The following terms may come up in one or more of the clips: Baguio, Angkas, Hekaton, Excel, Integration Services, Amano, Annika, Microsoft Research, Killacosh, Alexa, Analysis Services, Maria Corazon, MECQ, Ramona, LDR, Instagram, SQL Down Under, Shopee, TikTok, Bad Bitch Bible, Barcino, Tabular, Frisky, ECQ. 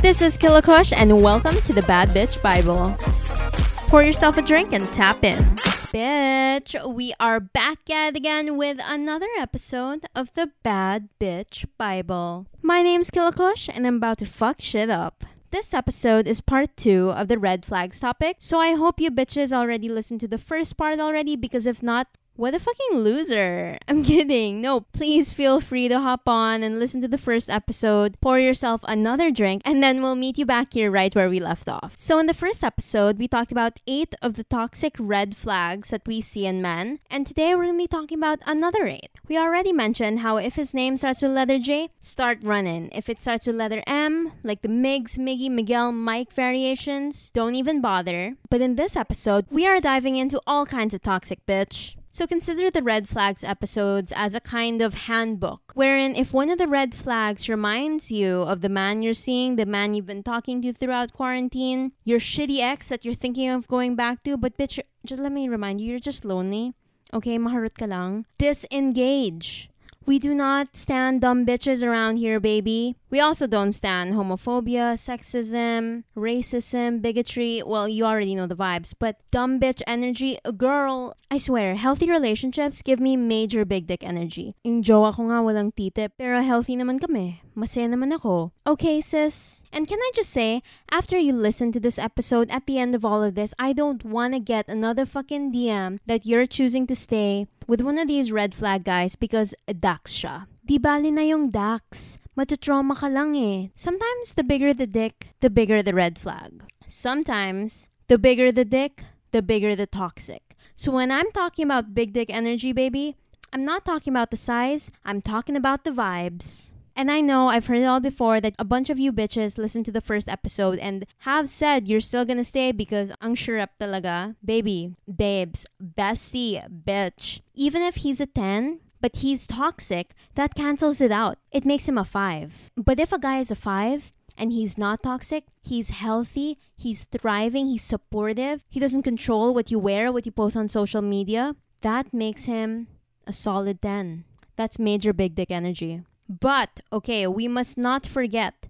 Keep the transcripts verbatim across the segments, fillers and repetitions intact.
This is Killacosh, and welcome to the Bad Bitch Bible. Pour yourself a drink and tap in. Bitch, we are back yet again with another episode of the Bad Bitch Bible. My name's Killacosh, and I'm about to fuck shit up. This episode is part two of the red flags topic, so I hope you bitches already listened to the first part already, because if not, what a fucking loser. I'm kidding. No, please feel free to hop on and listen to the first episode, pour yourself another drink, and then we'll meet you back here right where we left off. So in the first episode, we talked about eight of the toxic red flags that we see in men, and today we're going to be talking about another eight. We already mentioned how if his name starts with letter J, start running. If it starts with letter M, like the Migs, Miggy, Miguel, Mike variations, don't even bother. But in this episode, we are diving into all kinds of toxic bitch. So consider the red flags episodes as a kind of handbook, wherein if one of the red flags reminds you of the man you're seeing, the man you've been talking to throughout quarantine, your shitty ex that you're thinking of going back to, but bitch, just let me remind you, you're just lonely. Okay, maharot ka lang. Disengage. We do not stand dumb bitches around here, baby. We also don't stand homophobia, sexism, racism, bigotry. Well, you already know the vibes. But dumb bitch energy, girl, I swear, healthy relationships give me major big dick energy. Yung jowa ko nga walang tite, pero healthy naman kami. Masaya naman ako. Okay, sis? And can I just say, after you listen to this episode, at the end of all of this, I don't want to get another fucking D M that you're choosing to stay with one of these red flag guys because dax siya. Di bali na yung dax. Matatrauma ka lang eh. Sometimes the bigger the dick, the bigger the red flag. Sometimes the bigger the dick, the bigger the toxic. So when I'm talking about big dick energy, baby, I'm not talking about the size. I'm talking about the vibes. And I know I've heard it all before that a bunch of you bitches listened to the first episode and have said you're still gonna stay because ang sharap talaga. Baby, babes, bestie, bitch. Even if he's a ten, but he's toxic, that cancels it out. It makes him a five. But if a guy is a five and he's not toxic, he's healthy, he's thriving, he's supportive, he doesn't control what you wear, what you post on social media, that makes him a solid ten. That's major big dick energy. But, okay, we must not forget,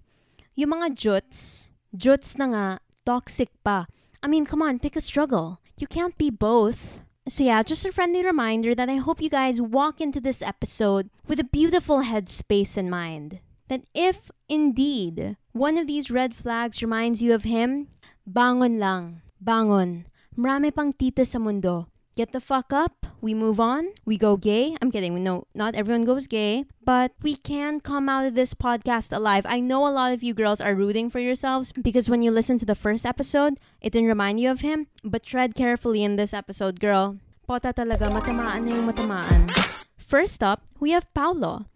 yung mga juts, juts na nga, toxic pa. I mean, come on, pick a struggle. You can't be both. So yeah, just a friendly reminder that I hope you guys walk into this episode with a beautiful headspace in mind. That if, indeed, one of these red flags reminds you of him, bangon lang, bangon. Marami pang tita sa mundo. Get the fuck up, we move on, we go gay. I'm kidding, no, not everyone goes gay, but we can come out of this podcast alive. I know a lot of you girls are rooting for yourselves because when you listen to the first episode, it didn't remind you of him, but tread carefully in this episode, girl. Pota talaga, matamaan na yung matamaan. First up, we have Paolo,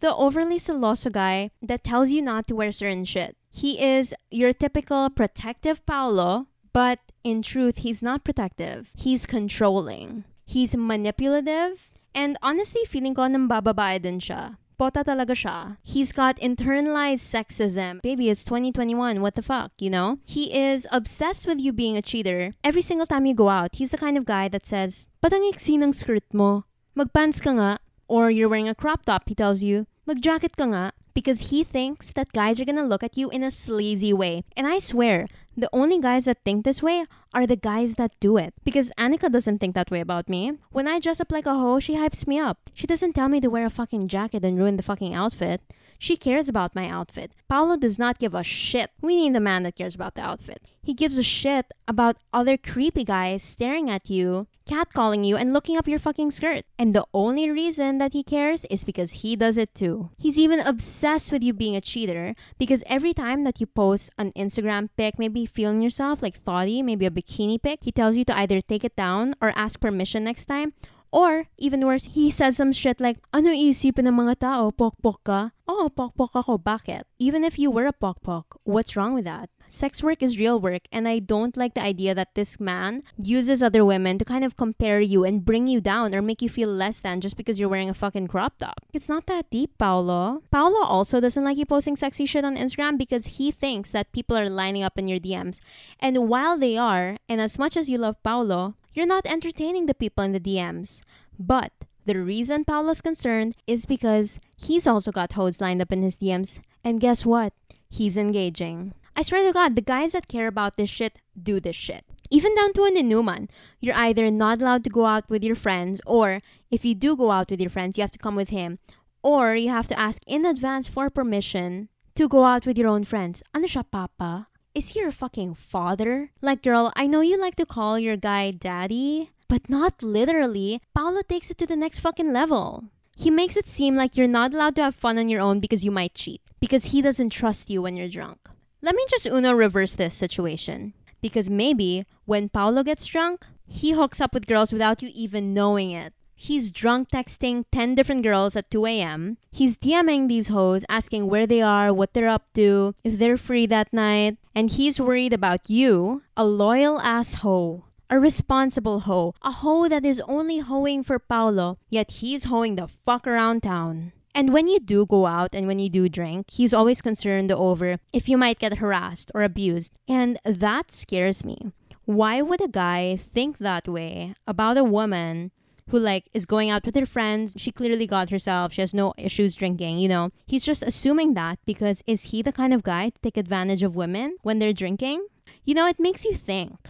the overly celoso guy that tells you not to wear certain shit. He is your typical protective Paolo, but in truth, he's not protective. He's controlling. He's manipulative. And honestly, feeling ko nang bababae din siya. Pota talaga siya. He's got internalized sexism. Baby, it's twenty twenty-one. What the fuck, you know? He is obsessed with you being a cheater. Every single time you go out, he's the kind of guy that says, "Patang iksi ng skirt mo. Magpants ka nga." Or you're wearing a crop top, he tells you, "Magjacket ka nga." Because he thinks that guys are gonna look at you in a sleazy way. And I swear, the only guys that think this way are the guys that do it. Because Annika doesn't think that way about me. When I dress up like a hoe, she hypes me up. She doesn't tell me to wear a fucking jacket and ruin the fucking outfit. She cares about my outfit. Paolo does not give a shit. We need a man that cares about the outfit. He gives a shit about other creepy guys staring at you, catcalling you, and looking up your fucking skirt. And the only reason that he cares is because he does it too. He's even obsessed with you being a cheater because every time that you post an Instagram pic, maybe feeling yourself like thotty, maybe a bikini pic, he tells you to either take it down or ask permission next time. Or, even worse, he says some shit like, "Ano iisipin ng mga tao? Pokpok ka?" "Oh, pokpok ako. Bakit?" Even if you were a pokpok, what's wrong with that? Sex work is real work, and I don't like the idea that this man uses other women to kind of compare you and bring you down or make you feel less than just because you're wearing a fucking crop top. It's not that deep, Paolo. Paolo also doesn't like you posting sexy shit on Instagram because he thinks that people are lining up in your D Ms. And while they are, and as much as you love Paolo, you're not entertaining the people in the D Ms. But the reason Paolo's concerned is because he's also got hoes lined up in his D Ms. And guess what? He's engaging. I swear to God, the guys that care about this shit do this shit. Even down to an inuman, you're either not allowed to go out with your friends, or if you do go out with your friends, you have to come with him, or you have to ask in advance for permission to go out with your own friends. Ano siya, papa? Is he your fucking father? Like, girl, I know you like to call your guy daddy, but not literally. Paolo takes it to the next fucking level. He makes it seem like you're not allowed to have fun on your own because you might cheat, because he doesn't trust you when you're drunk. Let me just Uno reverse this situation. Because maybe when Paolo gets drunk, he hooks up with girls without you even knowing it. He's drunk texting ten different girls at two a m He's DMing these hoes, asking where they are, what they're up to, if they're free that night. And he's worried about you, a loyal ass hoe, a responsible hoe, a hoe that is only hoeing for Paolo, yet he's hoeing the fuck around town. And when you do go out and when you do drink, he's always concerned over if you might get harassed or abused. And that scares me. Why would a guy think that way about a woman who, like, is going out with her friends? She clearly got herself. She has no issues drinking, you know. He's just assuming that because is he the kind of guy to take advantage of women when they're drinking? You know, it makes you think.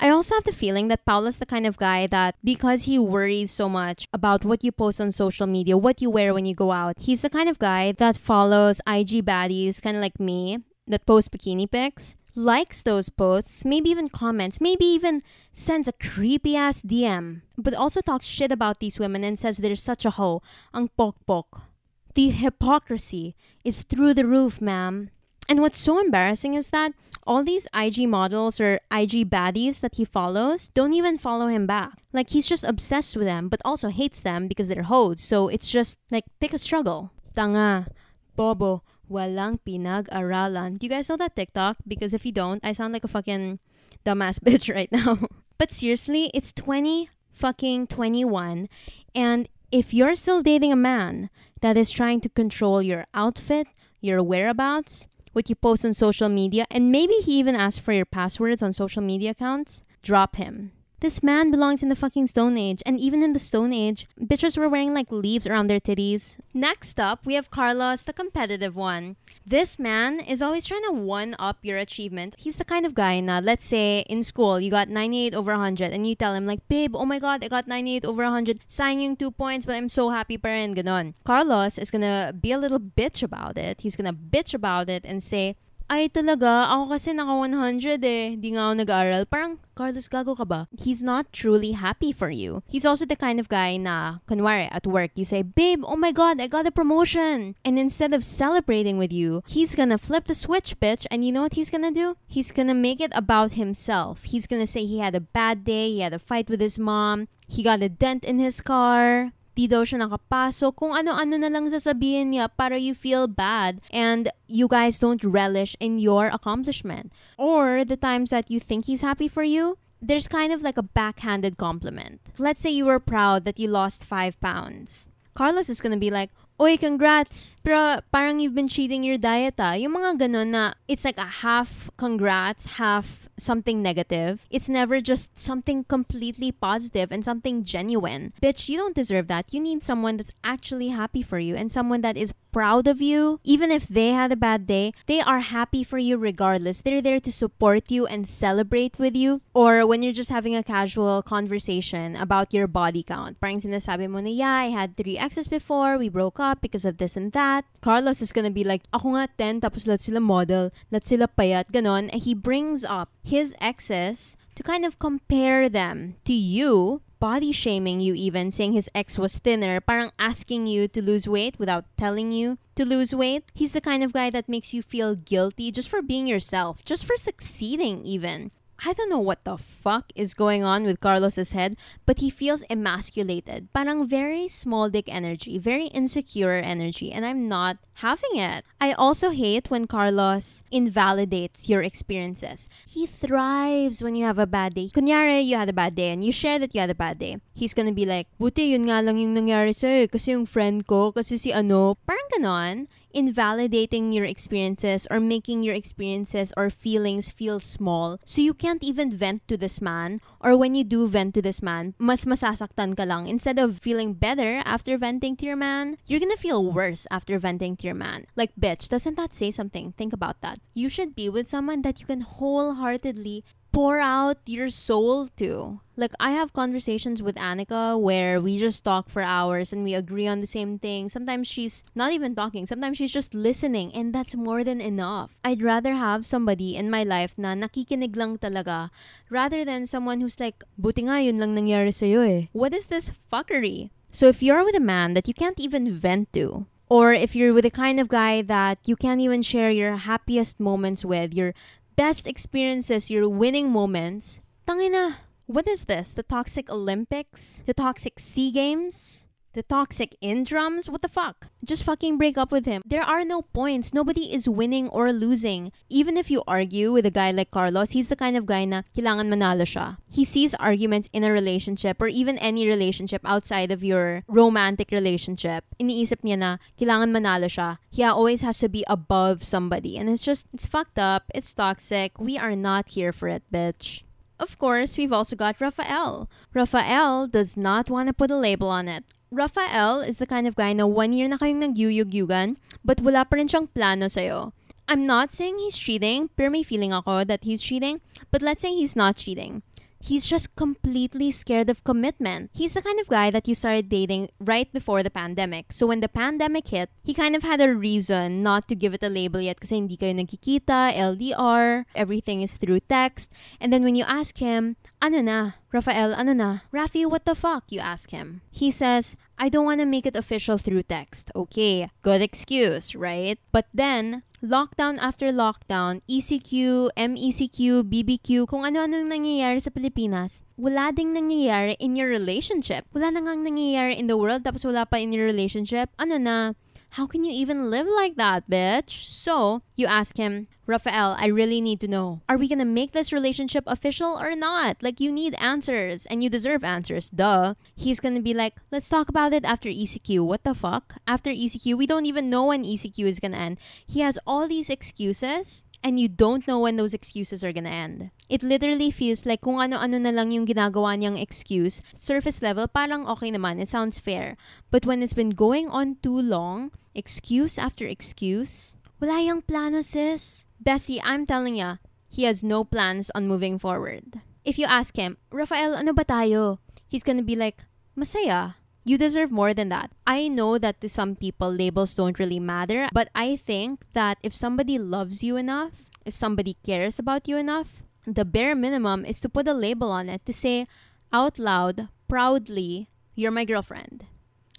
I also have the feeling that Paolo's the kind of guy that because he worries so much about what you post on social media, what you wear when you go out, he's the kind of guy that follows I G baddies, kind of like me, that post bikini pics, likes those posts, maybe even comments, maybe even sends a creepy-ass D M, but also talks shit about these women and says they're such a hoe. Ang pok-pok. The hypocrisy is through the roof, ma'am. And what's so embarrassing is that all these I G models or I G baddies that he follows don't even follow him back. Like, he's just obsessed with them, but also hates them because they're hoes. So it's just, like, pick a struggle. Tanga, bobo, walang pinag-aralan. Do you guys know that TikTok? Because if you don't, I sound like a fucking dumbass bitch right now. But seriously, it's twenty fucking twenty-one. And if you're still dating a man that is trying to control your outfit, your whereabouts, what you post on social media, and maybe he even asks for your passwords on social media accounts, drop him. This man belongs in the fucking Stone Age. And even in the Stone Age, bitches were wearing, like, leaves around their titties. Next up, we have Carlos, the competitive one. This man is always trying to one-up your achievement. He's the kind of guy na, let's say, in school, you got ninety-eight over one hundred, and you tell him, like, babe, oh my God, I got ninety-eight over one hundred. Sayang yung two points, but I'm so happy pa rin, ganon. Carlos is gonna be a little bitch about it. He's gonna bitch about it and say, ay talaga, ako kasi naka one hundred eh, di nga ako nag-aaral. Parang, Carlos, gago ka ba? He's not truly happy for you. He's also the kind of guy na, kunwari, at work, you say, babe, oh my God, I got a promotion. And instead of celebrating with you, he's gonna flip the switch, bitch. And you know what he's gonna do? He's gonna make it about himself. He's gonna say he had a bad day, he had a fight with his mom, he got a dent in his car, di daw siya nakapasok, kung ano-ano na lang sasabihin niya para you feel bad and you guys don't relish in your accomplishment. Or the times that you think he's happy for you, there's kind of like a backhanded compliment. Let's say you were proud that you lost five pounds. Carlos is gonna be like, oy, congrats, pero parang you've been cheating your diet ah. Yung mga ganun na, it's like a half congrats, half something negative. It's never just something completely positive and something genuine. Bitch, you don't deserve that. You need someone that's actually happy for you and someone that is proud of you. Even if they had a bad day, they are happy for you regardless. They're there to support you and celebrate with you. Or when you're just having a casual conversation about your body count. Parang sinasabi mo na, yeah, I had three exes before, we broke up because of this and that. Carlos is gonna be like, ako nga ten, tapos lahat sila model, lahat sila payat, ganon. And he brings up his exes to kind of compare them to you, body shaming you even, saying his ex was thinner, parang asking you to lose weight without telling you to lose weight. He's the kind of guy that makes you feel guilty just for being yourself, just for succeeding even. I don't know what the fuck is going on with Carlos's head, but he feels emasculated. Parang very small dick energy, very insecure energy, and I'm not having it. I also hate when Carlos invalidates your experiences. He thrives when you have a bad day. Kunyari, you had a bad day and you share that you had a bad day. He's gonna be like, buti yun nga lang yung nangyari sa'yo kasi yung friend ko, kasi si ano. Parang ganon. invalidating your experiences or making your experiences or feelings feel small. So you can't even vent to this man, or when you do vent to this man, mas masasaktan ka lang. Instead of feeling better after venting to your man, you're gonna feel worse after venting to your man. Like, bitch, doesn't that say something? Think about that. You should be with someone that you can wholeheartedly pour out your soul to. Like, I have conversations with Annika where we just talk for hours and we agree on the same thing. Sometimes she's not even talking. Sometimes she's just listening, and that's more than enough. I'd rather have somebody in my life na nakikinig lang talaga rather than someone who's like, buti nga yun lang nangyari sa'yo eh. What is this fuckery? So if you're with a man that you can't even vent to, or if you're with the kind of guy that you can't even share your happiest moments with, your best experiences, your winning moments, tangina, what is this? The toxic Olympics? The toxic SEA Games? The toxic in drums? What the fuck? Just fucking break up with him. There are no points. Nobody is winning or losing. Even if you argue with a guy like Carlos, he's the kind of guy na kailangan manalo siya. He sees arguments in a relationship or even any relationship outside of your romantic relationship. Iniisip niya na kailangan manalo siya. He always has to be above somebody. And it's just, it's fucked up. It's toxic. We are not here for it, bitch. Of course, we've also got Rafael. Rafael does not want to put a label on it. Rafael is the kind of guy na one year na kayong nagyuyugyugan, but wala pa rin siyang plano sa'yo. I'm not saying he's cheating, pero may feeling ako that he's cheating, but let's say he's not cheating. He's just completely scared of commitment. He's the kind of guy that you started dating right before the pandemic. So when the pandemic hit, he kind of had a reason not to give it a label yet kasi hindi kayo nagkikita, L D R, everything is through text. And then when you ask him, ano na? Rafael, ano na? Rafi, what the fuck? You ask him. He says, I don't want to make it official through text. Okay, good excuse, right? But then, lockdown after lockdown, E C Q, M E C Q, B B Q, kung ano-anong nangyayari sa Pilipinas, wala ding nangyayari in your relationship. Wala na ngang nangyayari in the world, tapos wala pa in your relationship. Ano na? How can you even live like that, bitch? So, you ask him, Rafael, I really need to know. Are we gonna make this relationship official or not? Like, you need answers, and you deserve answers, duh. He's gonna be like, let's talk about it after E C Q. What the fuck? After E C Q, we don't even know when E C Q is gonna end. He has all these excuses, and you don't know when those excuses are gonna end. It literally feels like kung ano-ano na lang yung ginagawa niyang excuse, surface level, parang okay naman, it sounds fair. But when it's been going on too long, excuse after excuse, wala yung plano, sis. Bessie, I'm telling ya, he has no plans on moving forward. If you ask him, Rafael, ano ba tayo? He's gonna be like, masaya. You deserve more than that. I know that to some people, labels don't really matter, but I think that if somebody loves you enough, if somebody cares about you enough, the bare minimum is to put a label on it, to say out loud, proudly, you're my girlfriend.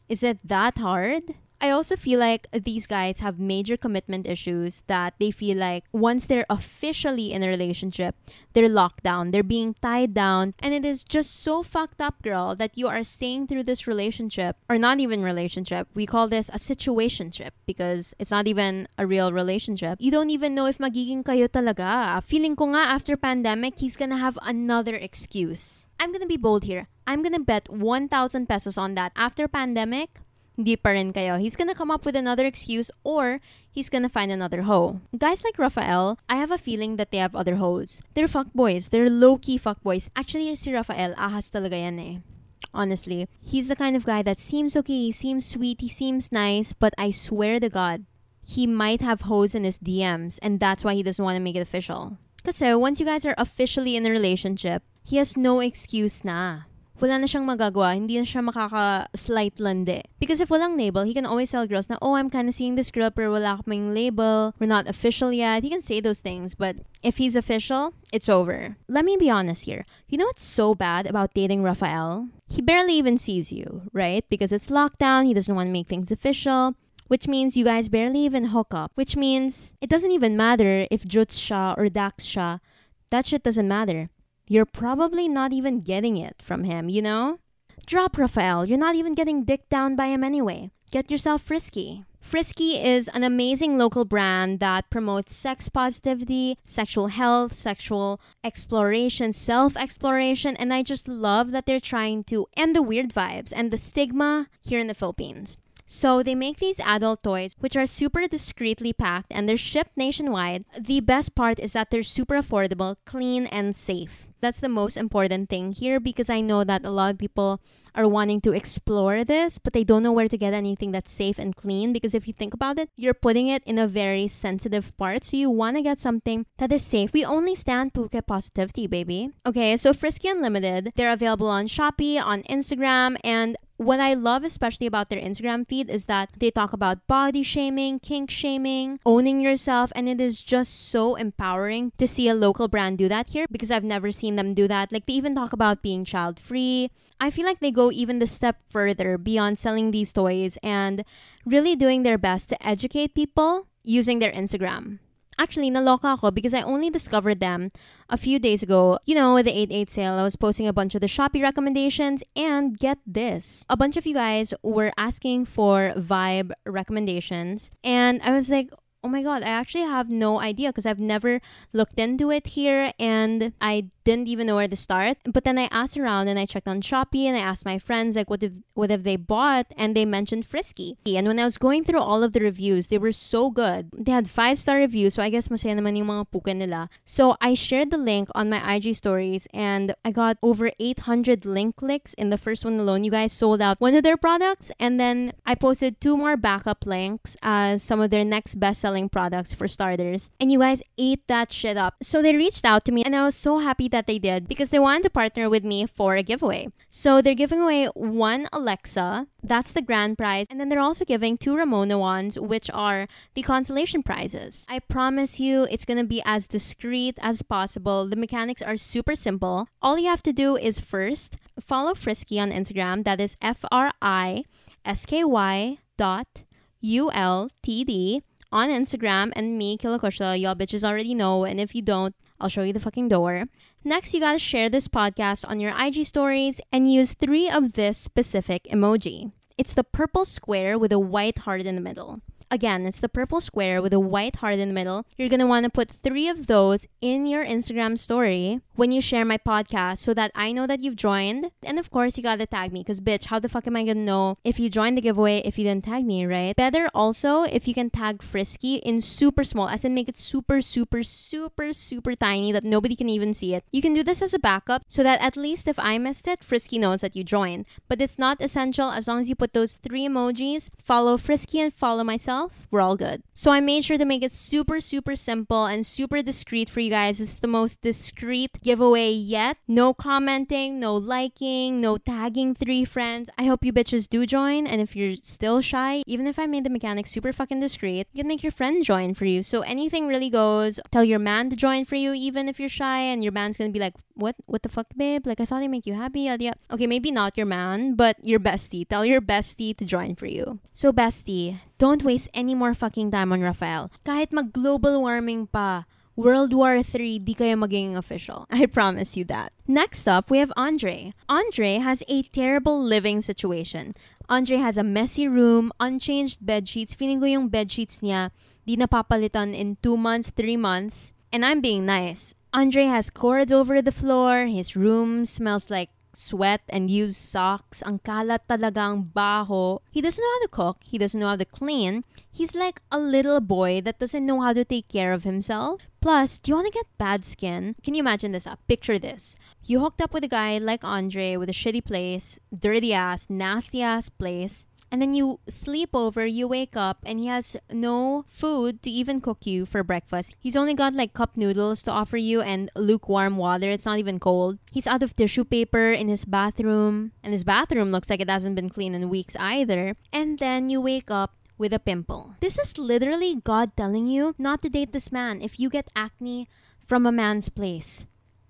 Is it that hard? I also feel like these guys have major commitment issues that they feel like once they're officially in a relationship, they're locked down, they're being tied down, and it is just so fucked up, girl, that you are staying through this relationship, or not even relationship. We call this a situationship because it's not even a real relationship. You don't even know if magiging kayo talaga. Feeling ko nga after pandemic, he's gonna have another excuse. I'm gonna be bold here. I'm gonna bet one thousand pesos on that. After pandemic, hindi pa rin kayo. He's gonna come up with another excuse, or he's gonna find another hoe. Guys like Rafael, I have a feeling that they have other hoes. They're fuckboys. They're low-key fuckboys. Actually, si Rafael, ahas talaga yan eh. Honestly. He's the kind of guy that seems okay, he seems sweet, he seems nice, but I swear to God, he might have hoes in his D Ms, and that's why he doesn't want to make it official. Kasi once you guys are officially in a relationship, he has no excuse na. Wala na siyang magagawa, hindi na siya makaka-slight lande. Because if walang label, he can always tell girls na, oh, I'm kind of seeing this girl, pero wala kaming label, we're not official yet. He can say those things, but if he's official, it's over. Let me be honest here. You know what's so bad about dating Rafael? He barely even sees you, right? Because it's lockdown, he doesn't want to make things official, which means you guys barely even hook up, which means it doesn't even matter if Jutz siya or Dax siya. That shit doesn't matter. You're probably not even getting it from him, you know? Drop Rafael. You're not even getting dicked down by him anyway. Get yourself Frisky. Frisky is an amazing local brand that promotes sex positivity, sexual health, sexual exploration, self-exploration, and I just love that they're trying to end the weird vibes and the stigma here in the Philippines. So they make these adult toys, which are super discreetly packed, and they're shipped nationwide. The best part is that they're super affordable, clean, and safe. That's the most important thing here, because I know that a lot of people are wanting to explore this, but they don't know where to get anything that's safe and clean, because if you think about it, you're putting it in a very sensitive part, so you want to get something that is safe. We only stand Puke positivity, baby. Okay, so Frisky Unlimited, they're available on Shopee, on Instagram, and what I love especially about their Instagram feed is that they talk about body shaming, kink shaming, owning yourself, and it is just so empowering to see a local brand do that here, because I've never seen them do that. Like, they even talk about being child-free. I feel like they go even the step further beyond selling these toys and really doing their best to educate people using their Instagram. Actually, naloka ako because I only discovered them a few days ago. You know, with the eight eight sale, I was posting a bunch of the Shopee recommendations, and get this. A bunch of you guys were asking for vibe recommendations, and I was like, oh my god, I actually have no idea because I've never looked into it here and I didn't even know where to start. But then I asked around and I checked on Shopee and I asked my friends like what, if, what have they bought, and they mentioned Frisky. And when I was going through all of the reviews, they were so good. They had five star reviews, so I guess masaya naman yung mga puke nila. So I shared the link on my I G stories and I got over eight hundred link clicks in the first one alone. You guys sold out one of their products, and then I posted two more backup links as some of their next best sellers products for starters, and you guys ate that shit up. So they reached out to me and I was so happy that they did because they wanted to partner with me for a giveaway. So they're giving away one Alexa, that's the grand prize, and then they're also giving two Ramona wands, which are the consolation prizes. I promise you it's gonna be as discreet as possible. The mechanics are super simple. All you have to do is first follow Frisky on Instagram, that is F R I S K Y dot U L T D on Instagram, and me, Killacosh, y'all bitches already know, and if you don't, I'll show you the fucking door. Next, you gotta share this podcast on your I G stories and use three of this specific emoji. It's the purple square with a white heart in the middle. Again, it's the purple square with a white heart in the middle. You're gonna wanna put three of those in your Instagram story when you share my podcast so that I know that you've joined. And of course, you gotta tag me because, bitch, how the fuck am I gonna know if you joined the giveaway if you didn't tag me, right? Better also if you can tag Frisky in super small, as in make it super, super, super, super tiny that nobody can even see it. You can do this as a backup so that at least if I missed it, Frisky knows that you joined. But it's not essential as long as you put those three emojis, follow Frisky and follow myself. We're all good. So I made sure to make it super, super simple and super discreet for you guys. It's the most discreet giveaway yet. No commenting, no liking, no tagging three friends. I hope you bitches do join. And if you're still shy, even if I made the mechanics super fucking discreet, you can make your friend join for you. So anything really goes. Tell your man to join for you, even if you're shy, and your man's gonna be like, what? What the fuck, babe? Like, I thought I make you happy. Okay, maybe not your man, but your bestie. Tell your bestie to join for you. So bestie, don't waste any more fucking time on Rafael. Kahit mag-global warming pa, World War three, di kayo maging official. I promise you that. Next up, we have Andre. Andre has a terrible living situation. Andre has a messy room, unchanged bedsheets. Feeling ko yung bedsheets niya di napapalitan in two months, three months. And I'm being nice. Andre has cords over the floor. His room smells like sweat and used socks. Ang kalat talagang baho. He doesn't know how to cook. He doesn't know how to clean. He's like a little boy that doesn't know how to take care of himself. Plus, do you want to get bad skin? Can you imagine this up? Picture this. You hooked up with a guy like Andre with a shitty place, dirty ass, nasty ass place. And then you sleep over, you wake up, and he has no food to even cook you for breakfast. He's only got like cup noodles to offer you and lukewarm water. It's not even cold. He's out of tissue paper in his bathroom. And his bathroom looks like it hasn't been cleaned in weeks either. And then you wake up with a pimple. This is literally God telling you not to date this man if you get acne from a man's place.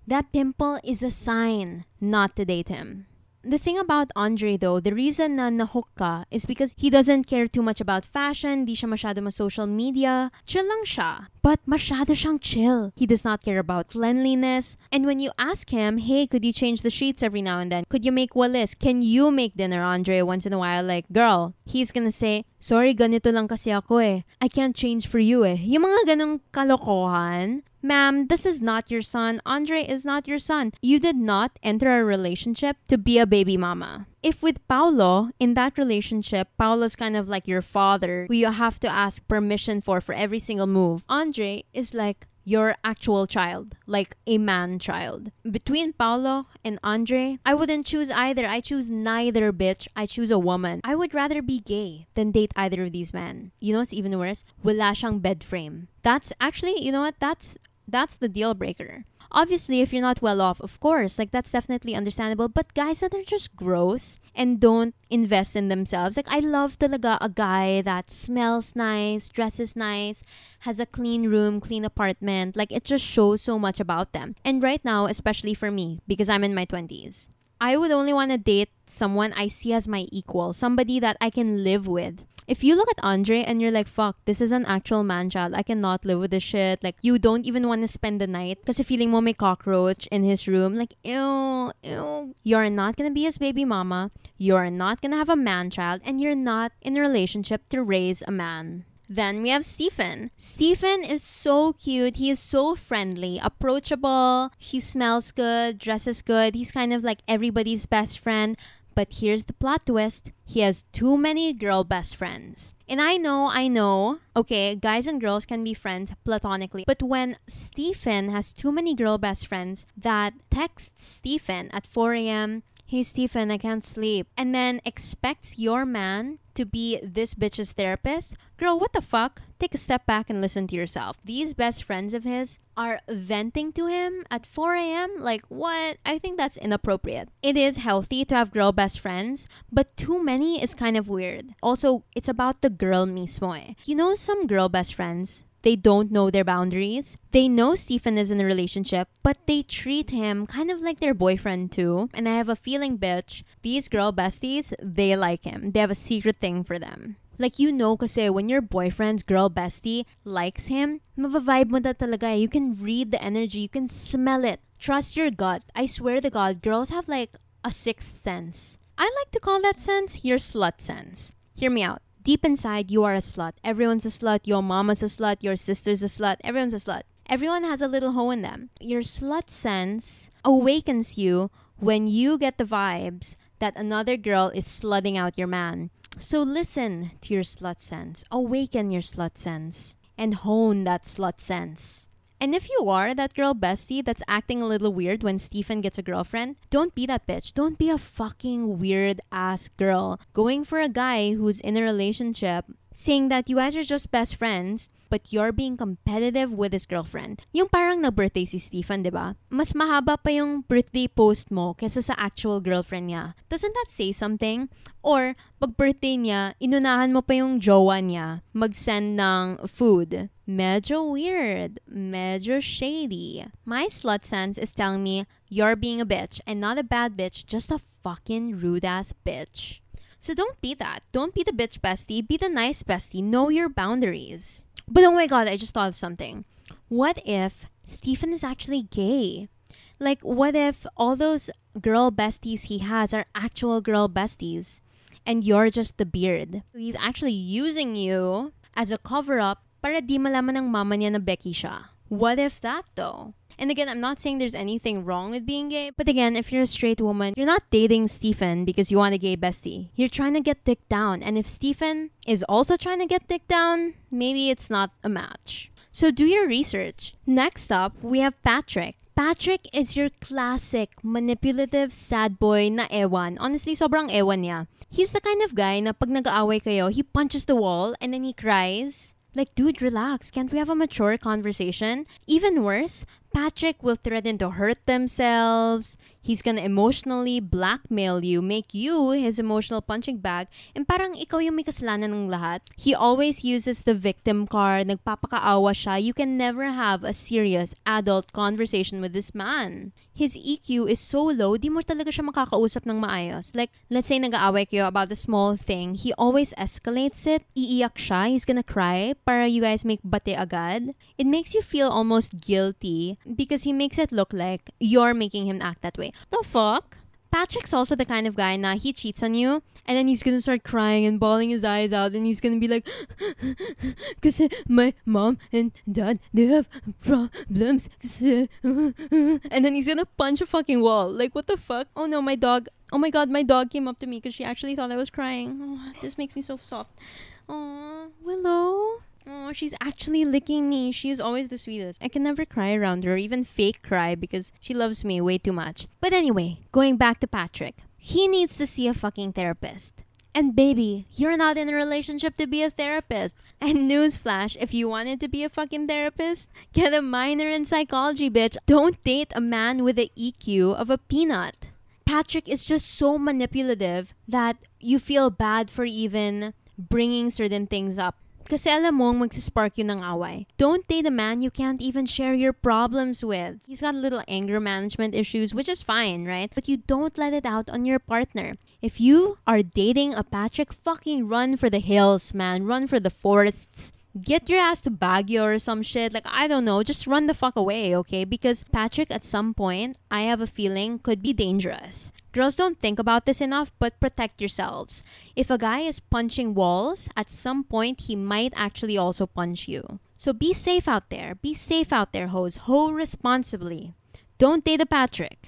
That pimple is a sign not to date him. The thing about Andre though, the reason na nahook ka is because he doesn't care too much about fashion, di siya masyado ma social media, chill lang siya. But masyado siyang chill. He does not care about cleanliness. And when you ask him, hey, could you change the sheets every now and then? Could you make walis? Can you make dinner, Andre, once in a while? Like, girl, he's gonna say, sorry, ganito lang kasi ako eh. I can't change for you eh. Yung mga ganong kalokohan. Ma'am, this is not your son. Andre is not your son. You did not enter a relationship to be a baby mama. if with Paolo, in that relationship, Paolo's kind of like your father, who you have to ask permission for for every single move, Andre is like your actual child, like a man child. Between Paolo and Andre, I wouldn't choose either. I choose neither, bitch. I choose a woman. I would rather be gay than date either of these men. You know what's even worse? Wala siyang bed frame. That's actually, you know what? That's that's the deal breaker. Obviously, if you're not well off, of course, like that's definitely understandable. But guys that are just gross and don't invest in themselves. Like, I love talaga a guy that smells nice, dresses nice, has a clean room, clean apartment. Like, it just shows so much about them. And right now, especially for me, because I'm in my twenties, I would only want to date someone I see as my equal, somebody that I can live with. If you look at Andre and you're like, fuck, this is an actual man-child. I cannot live with this shit. Like, you don't even want to spend the night kasi feeling mo may cockroach in his room. Like, ew, ew. You're not gonna be his baby mama. You're not gonna have a man-child. And you're not in a relationship to raise a man. Then we have Stephen. Stephen is so cute. He is so friendly, approachable. He smells good, dresses good. He's kind of like everybody's best friend. But here's the plot twist. He has too many girl best friends. And I know, I know, okay, guys and girls can be friends platonically. But when Stephen has too many girl best friends that texts Stephen at four a m, hey, Stephen, I can't sleep. And then expects your man to be this bitch's therapist. Girl, what the fuck? Take a step back and listen to yourself. These best friends of his are venting to him at four a m? Like, what? I think that's inappropriate. It is healthy to have girl best friends, but too many is kind of weird. Also, it's about the girl mismo eh. You know, some girl best friends, they don't know their boundaries. They know Stephen is in a relationship, but they treat him kind of like their boyfriend too. And I have a feeling, bitch, these girl besties, they like him. They have a secret thing for them. Like, you know, kasi when your boyfriend's girl bestie likes him, mabavibe mo na talaga. You can read the energy. You can smell it. Trust your gut. I swear to God, girls have like a sixth sense. I like to call that sense your slut sense. Hear me out. Deep inside, you are a slut. Everyone's a slut. Your mama's a slut. Your sister's a slut. Everyone's a slut. Everyone has a little hoe in them. Your slut sense awakens you when you get the vibes that another girl is slutting out your man. So listen to your slut sense. Awaken your slut sense. And hone that slut sense. And if you are that girl bestie that's acting a little weird when Stephen gets a girlfriend, don't be that bitch. Don't be a fucking weird-ass girl going for a guy who's in a relationship saying that you guys are just best friends, but you're being competitive with his girlfriend. Yung parang na-birthday si Stephen, diba? Mas mahaba pa yung birthday post mo kesa sa actual girlfriend niya. Doesn't that say something? Or, pag birthday niya, inunahan mo pa yung jowa niya mag-send ng food. Medyo weird. Medyo shady. My slut sense is telling me you're being a bitch and not a bad bitch, just a fucking rude-ass bitch. So don't be that. Don't be the bitch bestie. Be the nice bestie. Know your boundaries. But oh my God, I just thought of something. What if Stephen is actually gay? Like, what if all those girl besties he has are actual girl besties and you're just the beard? He's actually using you as a cover-up para di malaman ng mama niya na Becky siya. What if that though? And again, I'm not saying there's anything wrong with being gay. But again, if you're a straight woman, you're not dating Stephen because you want a gay bestie. You're trying to get dick down. And if Stephen is also trying to get dick down, maybe it's not a match. So do your research. Next up, we have Patrick. Patrick is your classic manipulative sad boy na ewan. Honestly, sobrang ewan niya. He's the kind of guy na pag nag-aaway kayo, he punches the wall and then he cries. Like, dude, relax. Can't we have a mature conversation? Even worse, Patrick will threaten to hurt themselves. He's gonna emotionally blackmail you, make you his emotional punching bag, and parang ikaw yung may kasalanan ng lahat. He always uses the victim card. Nagpapakaawa siya. You can never have a serious adult conversation with this man. His E Q is so low, di mo talaga siya makakausap ng maayos. Like, let's say nag-aaway kayo about a small thing. He always escalates it. Iiyak siya. He's gonna cry para you guys make bate agad. It makes you feel almost guilty because he makes it look like you're making him act that way. The fuck? Patrick's also the kind of guy na he cheats on you and then he's gonna start crying and bawling his eyes out and he's gonna be like, because my mom and dad, they have problems. And then he's gonna punch a fucking wall. Like, what the fuck? Oh no, my dog Oh my god, my dog came up to me because she actually thought I was crying. Oh, this makes me so soft. Oh, Willow. Oh, she's actually licking me. She is always the sweetest. I can never cry around her, or even fake cry, because she loves me way too much. But anyway, going back to Patrick. He needs to see a fucking therapist. And baby, you're not in a relationship to be a therapist. And newsflash, if you wanted to be a fucking therapist, get a minor in psychology, bitch. Don't date a man with the E Q of a peanut. Patrick is just so manipulative that you feel bad for even bringing certain things up. Kasi alam mong magsispark yun ng away. Don't date a man you can't even share your problems with. He's got a little anger management issues, which is fine, right? But you don't let it out on your partner. If you are dating a Patrick, fucking run for the hills, man. Run for the forests. Get your ass to Baguio or some shit. Like, I don't know. Just run the fuck away, okay? Because Patrick, at some point, I have a feeling, could be dangerous. Girls don't think about this enough, but protect yourselves. If a guy is punching walls, at some point, he might actually also punch you. So be safe out there. Be safe out there, hoes. Hoe responsibly. Don't date a Patrick.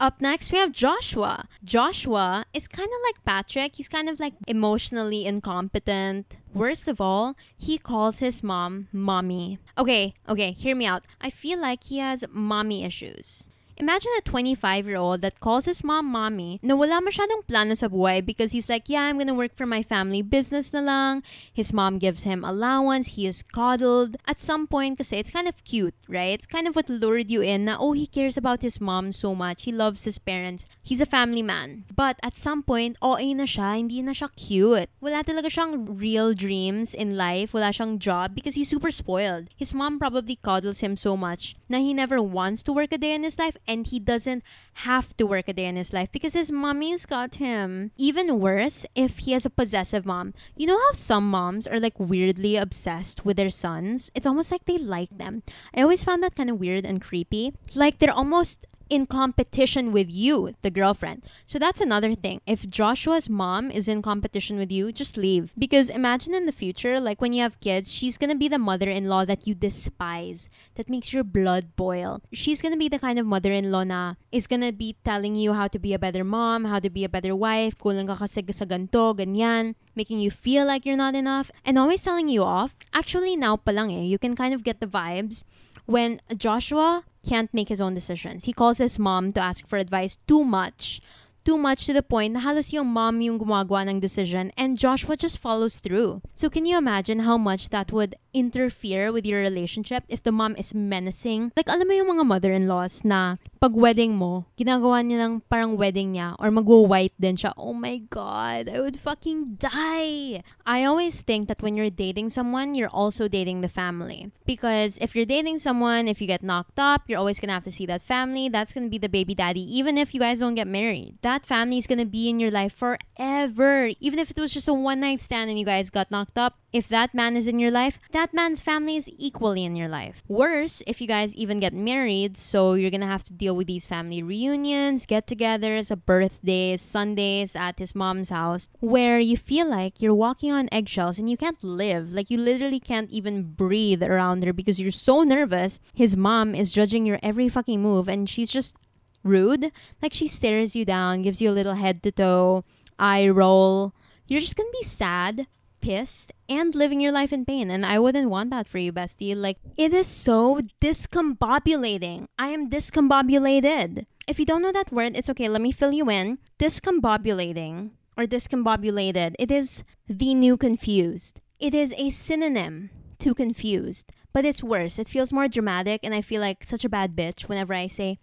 Up next, we have Joshua. Joshua is kind of like Patrick. He's kind of like emotionally incompetent. Worst of all, he calls his mom mommy. Okay, okay, hear me out. I feel like he has mommy issues. Imagine a twenty-five-year-old that calls his mom mommy na wala masyadong plano sa buhay because he's like, yeah, I'm gonna work for my family business na lang. His mom gives him allowance. He is coddled. At some point kasi, it's kind of cute, right? It's kind of what lured you in na, oh, he cares about his mom so much. He loves his parents. He's a family man. But at some point, O A na siya. Hindi na siya cute. Wala talaga siyang real dreams in life. Wala siyang job because he's super spoiled. His mom probably coddles him so much na he never wants to work a day in his life. And he doesn't have to work a day in his life because his mommy's got him. Even worse, if he has a possessive mom. You know how some moms are like weirdly obsessed with their sons? It's almost like they like them. I always found that kind of weird and creepy. Like they're almost in competition with you, the girlfriend. So that's another thing. If Joshua's mom is in competition with you, just leave. Because imagine in the future, like when you have kids, she's gonna be the mother-in-law that you despise, that makes your blood boil. She's gonna be the kind of mother-in-law na is gonna be telling you how to be a better mom, how to be a better wife, kulang ka kasi sa ganito, ganyan, making you feel like you're not enough, and always telling you off. Actually, now pa lang eh, you can kind of get the vibes when Joshua can't make his own decisions. He calls his mom to ask for advice too much. Too much to the point na halos yung mom yung gumagawa ng decision and Joshua just follows through. So can you imagine how much that would interfere with your relationship if the mom is menacing? Like, alam mo yung mga mother-in-laws na pag wedding mo, ginagawa niya lang parang wedding niya or mag-white din siya. Oh my God, I would fucking die! I always think that when you're dating someone, you're also dating the family. Because if you're dating someone, if you get knocked up, you're always gonna have to see that family. That's gonna be the baby daddy even if you guys don't get married. That That family is gonna be in your life forever. Even if it was just a one-night stand and you guys got knocked up, if that man is in your life, that man's family is equally in your life. Worse, if you guys even get married, so you're gonna have to deal with these family reunions, get-togethers, birthdays, Sundays at his mom's house, where you feel like you're walking on eggshells and you can't live. Like, you literally can't even breathe around her because you're so nervous. His mom is judging your every fucking move and she's just rude. Like, she stares you down, gives you a little head to toe, eye roll. You're just gonna be sad, pissed, and living your life in pain. And I wouldn't want that for you, bestie. Like, it is so discombobulating. I am discombobulated. If you don't know that word, it's okay. Let me fill you in. Discombobulating or discombobulated, it is the new confused. It is a synonym to confused, but it's worse. It feels more dramatic, and I feel like such a bad bitch whenever I say,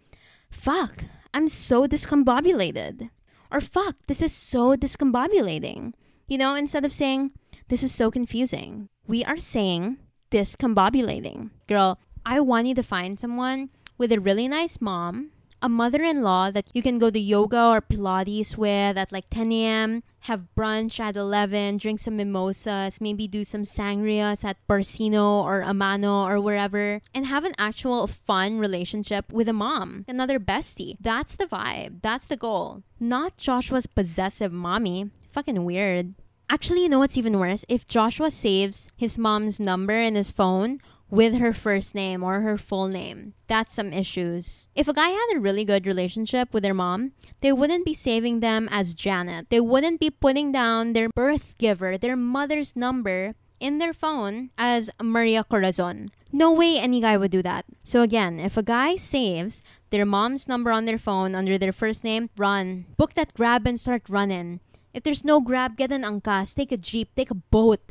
fuck, I'm so discombobulated. Or fuck, this is so discombobulating. You know, instead of saying, this is so confusing, we are saying discombobulating. Girl, I want you to find someone with a really nice mom, a mother-in-law that you can go to yoga or Pilates with at like ten a m, have brunch at eleven, drink some mimosas, maybe do some sangrias at Barcino or Amano or wherever, and have an actual fun relationship with a mom, another bestie. That's the vibe. That's the goal. Not Joshua's possessive mommy. Fucking weird. Actually, you know what's even worse? If Joshua saves his mom's number in his phone, with her first name or her full name. That's some issues. If a guy had a really good relationship with their mom, they wouldn't be saving them as Janet. They wouldn't be putting down their birth giver, their mother's number, in their phone as Maria Corazon. No way any guy would do that. So again, if a guy saves their mom's number on their phone under their first name, run. Book that Grab and start running. If there's no Grab, get an Angkas, take a jeep, take a boat.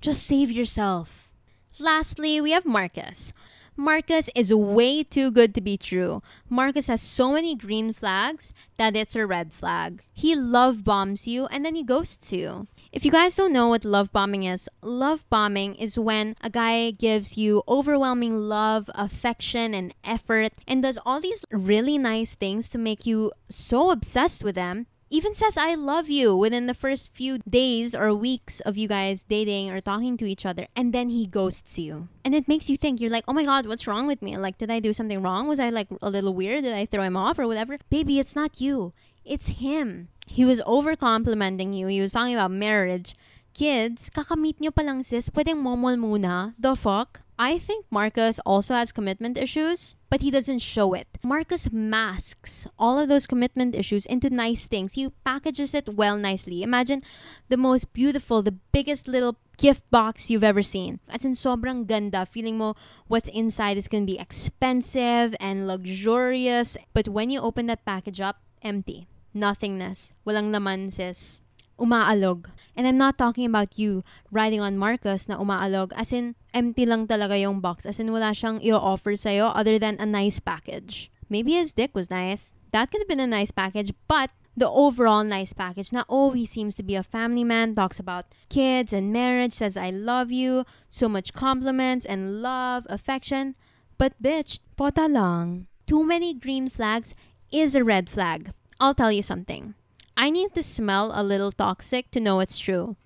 Just save yourself. Lastly, we have Marcus. Marcus is way too good to be true. Marcus has so many green flags that it's a red flag. He love bombs you and then he ghosts you. If you guys don't know what love bombing is, love bombing is when a guy gives you overwhelming love, affection, and effort and does all these really nice things to make you so obsessed with them. Even says I love you within the first few days or weeks of you guys dating or talking to each other, and then he ghosts you. And it makes you think, you're like, oh my god, what's wrong with me? Like, did I do something wrong? Was I like a little weird? Did I throw him off or whatever? Baby, it's not you. It's him. He was over complimenting you. He was talking about marriage. Kids, kakamit nyo palang sis, pwedeng momol muna. The fuck? I think Marcus also has commitment issues, but he doesn't show it. Marcus masks all of those commitment issues into nice things. He packages it well nicely. Imagine the most beautiful, the biggest little gift box you've ever seen. As in sobrang ganda, feeling mo what's inside is going to be expensive and luxurious. But when you open that package up, empty. Nothingness. Walang laman, sis. Umaalog. And I'm not talking about you riding on Marcus na umaalog. As in, empty lang talaga yung box. As in, wala siyang i-offer sa'yo other than a nice package. Maybe his dick was nice. That could have been a nice package, but the overall nice package na, oh, he seems to be a family man, talks about kids and marriage, says I love you, so much compliments and love, affection. But bitch, pota lang. Too many green flags is a red flag. I'll tell you something. I need to smell a little toxic to know it's true.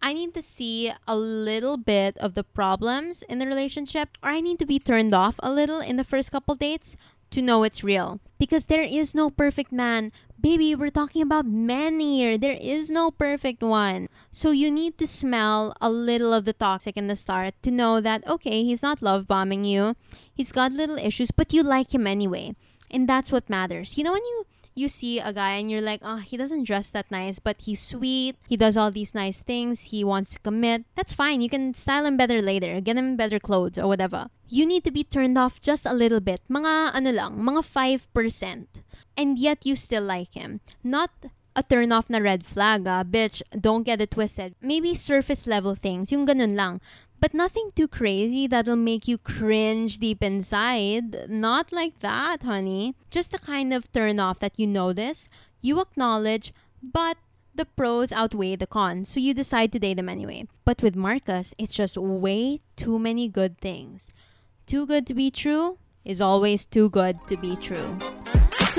I need to see a little bit of the problems in the relationship, or I need to be turned off a little in the first couple dates to know it's real. Because there is no perfect man. Baby, we're talking about men here. There is no perfect one. So you need to smell a little of the toxic in the start to know that, okay, he's not love bombing you. He's got little issues, but you like him anyway. And that's what matters. You know, when you... you see a guy and you're like, oh, he doesn't dress that nice, but he's sweet. He does all these nice things. He wants to commit. That's fine. You can style him better later. Get him better clothes or whatever. You need to be turned off just a little bit. Mga ano lang, mga five percent. And yet you still like him. Not a turn off na red flag, ah. Bitch, don't get it twisted. Maybe surface level things. Yung ganun lang. But nothing too crazy that'll make you cringe deep inside. Not like that, honey. Just the kind of turn off that you notice, you acknowledge, but the pros outweigh the cons. So you decide to date them anyway. But with Marcus, it's just way too many good things. Too good to be true is always too good to be true.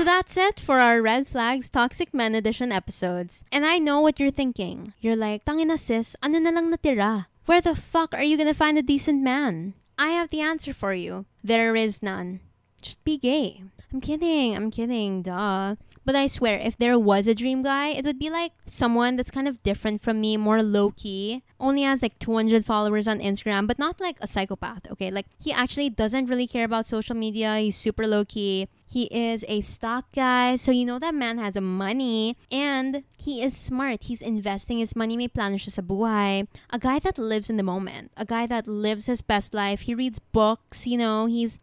So that's it for our Red Flags Toxic Men Edition episodes. And I know what you're thinking. You're like, tangina sis, ano na lang natira? Where the fuck are you gonna find a decent man? I have the answer for you. There is none. Just be gay. I'm kidding, I'm kidding, duh. But I swear, if there was a dream guy, it would be like someone that's kind of different from me, more low-key. Only has like two hundred followers on Instagram, but not like a psychopath, okay? Like, he actually doesn't really care about social media. He's super low-key. He is a stock guy, so you know that man has a money. And he is smart. He's investing his money. May plano siya sa buhay. A guy that lives in the moment. A guy that lives his best life. He reads books, you know. He's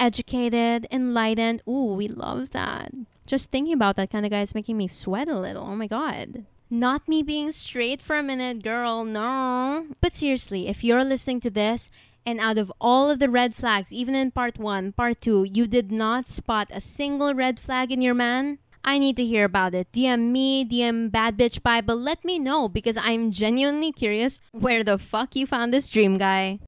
educated, enlightened. Ooh, we love that. Just thinking about that kind of guy is making me sweat a little. Oh my god. Not me being straight for a minute, girl. No. But seriously, if you're listening to this, and out of all of the red flags, even in part one, part two, you did not spot a single red flag in your man, I need to hear about it. D M me, D M Bad Bitch Bible. Let me know because I'm genuinely curious where the fuck you found this dream guy.